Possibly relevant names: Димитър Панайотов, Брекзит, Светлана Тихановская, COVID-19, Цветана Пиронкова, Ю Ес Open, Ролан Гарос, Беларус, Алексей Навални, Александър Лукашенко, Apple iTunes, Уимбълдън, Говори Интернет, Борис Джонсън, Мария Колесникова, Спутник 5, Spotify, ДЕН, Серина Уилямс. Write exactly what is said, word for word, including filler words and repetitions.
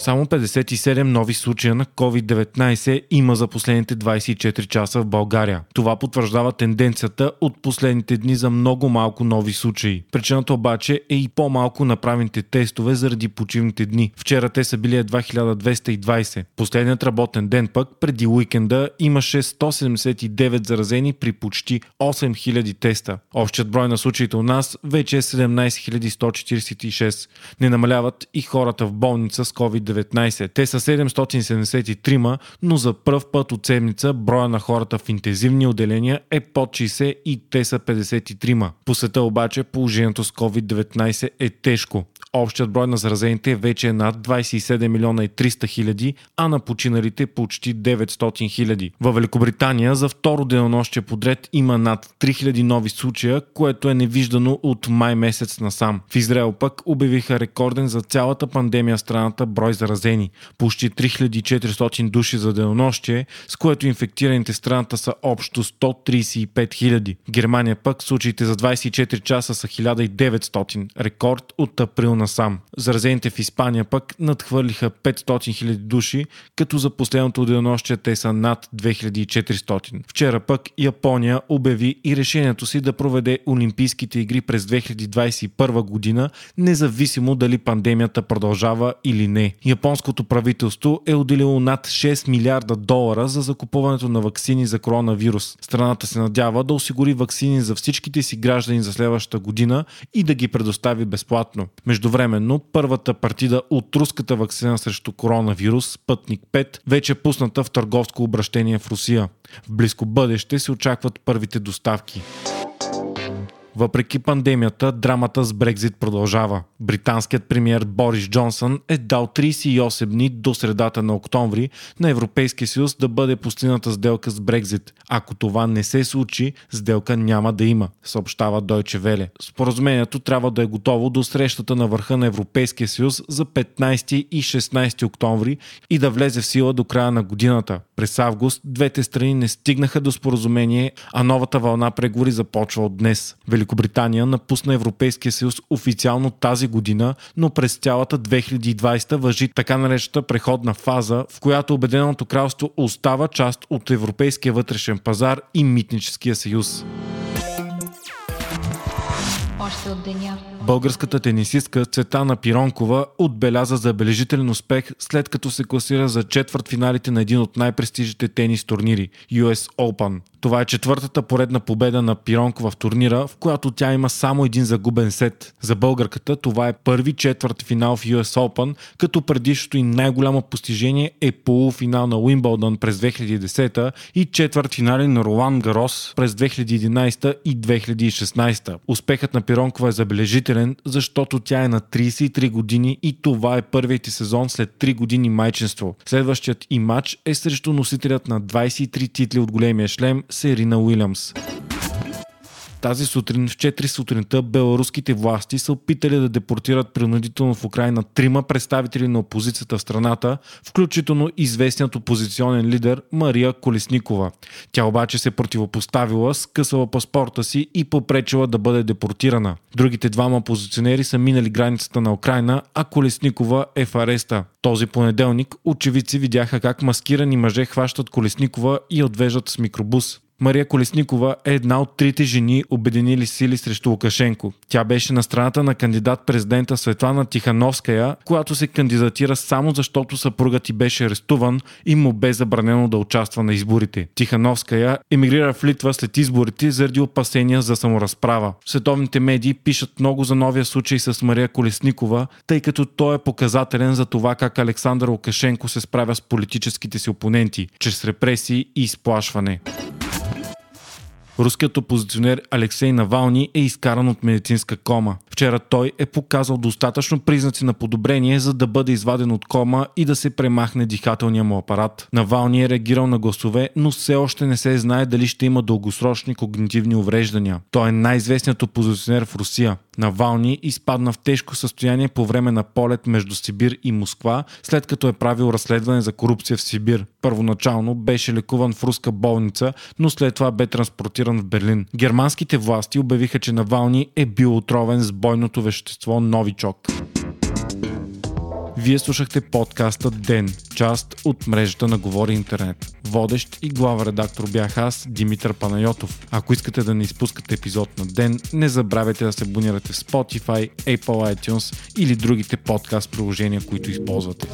Само петдесет и седем нови случая на ковид деветнайсет има за последните двайсет и четири часа в България. Това потвърждава тенденцията от последните дни за много малко нови случаи. Причината обаче е и по-малко направените тестове заради почивните дни. Вчера те са били едва хиляда двеста и двайсет. Последният работен ден пък, преди уикенда, имаше сто седемдесет и девет заразени при почти осем хиляди теста. Общият брой на случаите у нас вече е седемнайсет хиляди сто четирийсет и шест. Не намаляват и хората в болница с ковид деветнайсет. Те са седемстотин седемдесет и три, но за пръв път от седмица броя на хората в интензивни отделения е под шейсет и те са петдесет и три. По света обаче положението с ковид деветнайсет е тежко. Общият брой на заразените вече е над двайсет и седем милиона и триста хиляди, а на починалите почти деветстотин хиляди. Във Великобритания за второ денонощие подред има над три хиляди нови случая, което е невиждано от май месец насам. В Израел пък обявиха рекорден за цялата пандемия в страната брой заразени. Почти три хиляди и четиристотин души за денонощие, с което инфектираните в страната са общо сто трийсет и пет хиляди. Германия пък случаите за двайсет и четири часа са хиляда и деветстотин, рекорд от април насам. Заразените в Испания пък надхвърлиха петстотин хиляди души, като за последното денонощие те са над две хиляди и четиристотин. Вчера пък Япония обяви и решението си да проведе Олимпийските игри през две хиляди двайсет и първа година, независимо дали пандемията продължава или не. Японското правителство е отделило над шест милиарда долара за закупуването на ваксини за коронавирус. Страната се надява да осигури ваксини за всичките си граждани за следващата година и да ги предостави безплатно. Междувременно, първата партида от руската ваксина срещу коронавирус, Спутник пет, вече е пусната в търговско обращение в Русия. В близко бъдеще се очакват първите доставки. Въпреки пандемията, драмата с Брекзит продължава. Британският премиер Борис Джонсън е дал трийсет и осем дни до средата на октомври на Европейския съюз да бъде постигната сделка с Брекзит. Ако това не се случи, сделка няма да има, съобщава Deutsche Welle. Споразумението трябва да е готово до срещата на върха на Европейския съюз за петнайсети и шестнайсети октомври и да влезе в сила до края на годината. През август двете страни не стигнаха до споразумение, а новата вълна преговори започва от днес. Великобритания напусна Европейския съюз официално тази година, но през цялата две хиляди и двайсета важи така наречената преходна фаза, в която Обединеното кралство остава част от Европейския вътрешен пазар и митническия съюз. Българската тенисистка Цветана Пиронкова отбеляза забележителен успех, след като се класира за четвъртфиналите на един от най-престижните тенис турнири – Ю Ес Open. Това е четвъртата поредна победа на Пиронкова в турнира, в която тя има само един загубен сет. За българката това е първи четвъртфинал в Ю Ес Open, като предишното и най-голямо постижение е полуфинал на Уимбълдън през две хиляди и десета и четвъртфинали на Ролан Гарос през две хиляди и единайсета и две хиляди и шестнайсета. Успехът на Пиронкова е забележителен, защото тя е на трийсет и три години и това е първият ти сезон след три години майчинство. Следващият и матч е срещу носителят на двайсет и три титли от големия шлем Серина Уилямс. Тази сутрин в четири сутринта беларуските власти са опитали да депортират принудително в Украйна трима представители на опозицията в страната, включително известният опозиционен лидер Мария Колесникова. Тя обаче се противопоставила, скъсала паспорта си и попречила да бъде депортирана. Другите двама опозиционери са минали границата на Украйна, а Колесникова е в ареста. Този понеделник очевидци видяха как маскирани мъже хващат Колесникова и отвеждат с микробус. Мария Колесникова е една от трите жени, обединили сили срещу Лукашенко. Тя беше на страната на кандидат-президента Светлана Тихановская, която се кандидатира само защото съпругът й беше арестуван и му бе забранено да участва на изборите. Тихановская емигрира в Литва след изборите заради опасения за саморазправа. Световните медии пишат много за новия случай с Мария Колесникова, тъй като той е показателен за това как Александър Лукашенко се справя с политическите си опоненти чрез репресии и изплашване. Руският опозиционер Алексей Навални е изкаран от медицинска кома. Вчера той е показал достатъчно признаци на подобрение, за да бъде изваден от кома и да се премахне дихателния му апарат. Навални е реагирал на гласове, но все още не се знае дали ще има дългосрочни когнитивни увреждания. Той е най-известният опозиционер в Русия. Навални изпадна в тежко състояние по време на полет между Сибир и Москва, след като е правил разследване за корупция в Сибир. Първоначално беше лекуван в руска болница, но след това бе транспортиран в Берлин. Германските власти обявиха, че Навални е бил отровен с бойното вещество новичок. Вие слушахте подкаста ДЕН, част от мрежата на Говори Интернет. Водещ и главен редактор бях аз, Димитър Панайотов. Ако искате да не изпускате епизод на ДЕН, не забравяйте да се абонирате в Spotify, Apple iTunes или другите подкаст приложения, които използвате.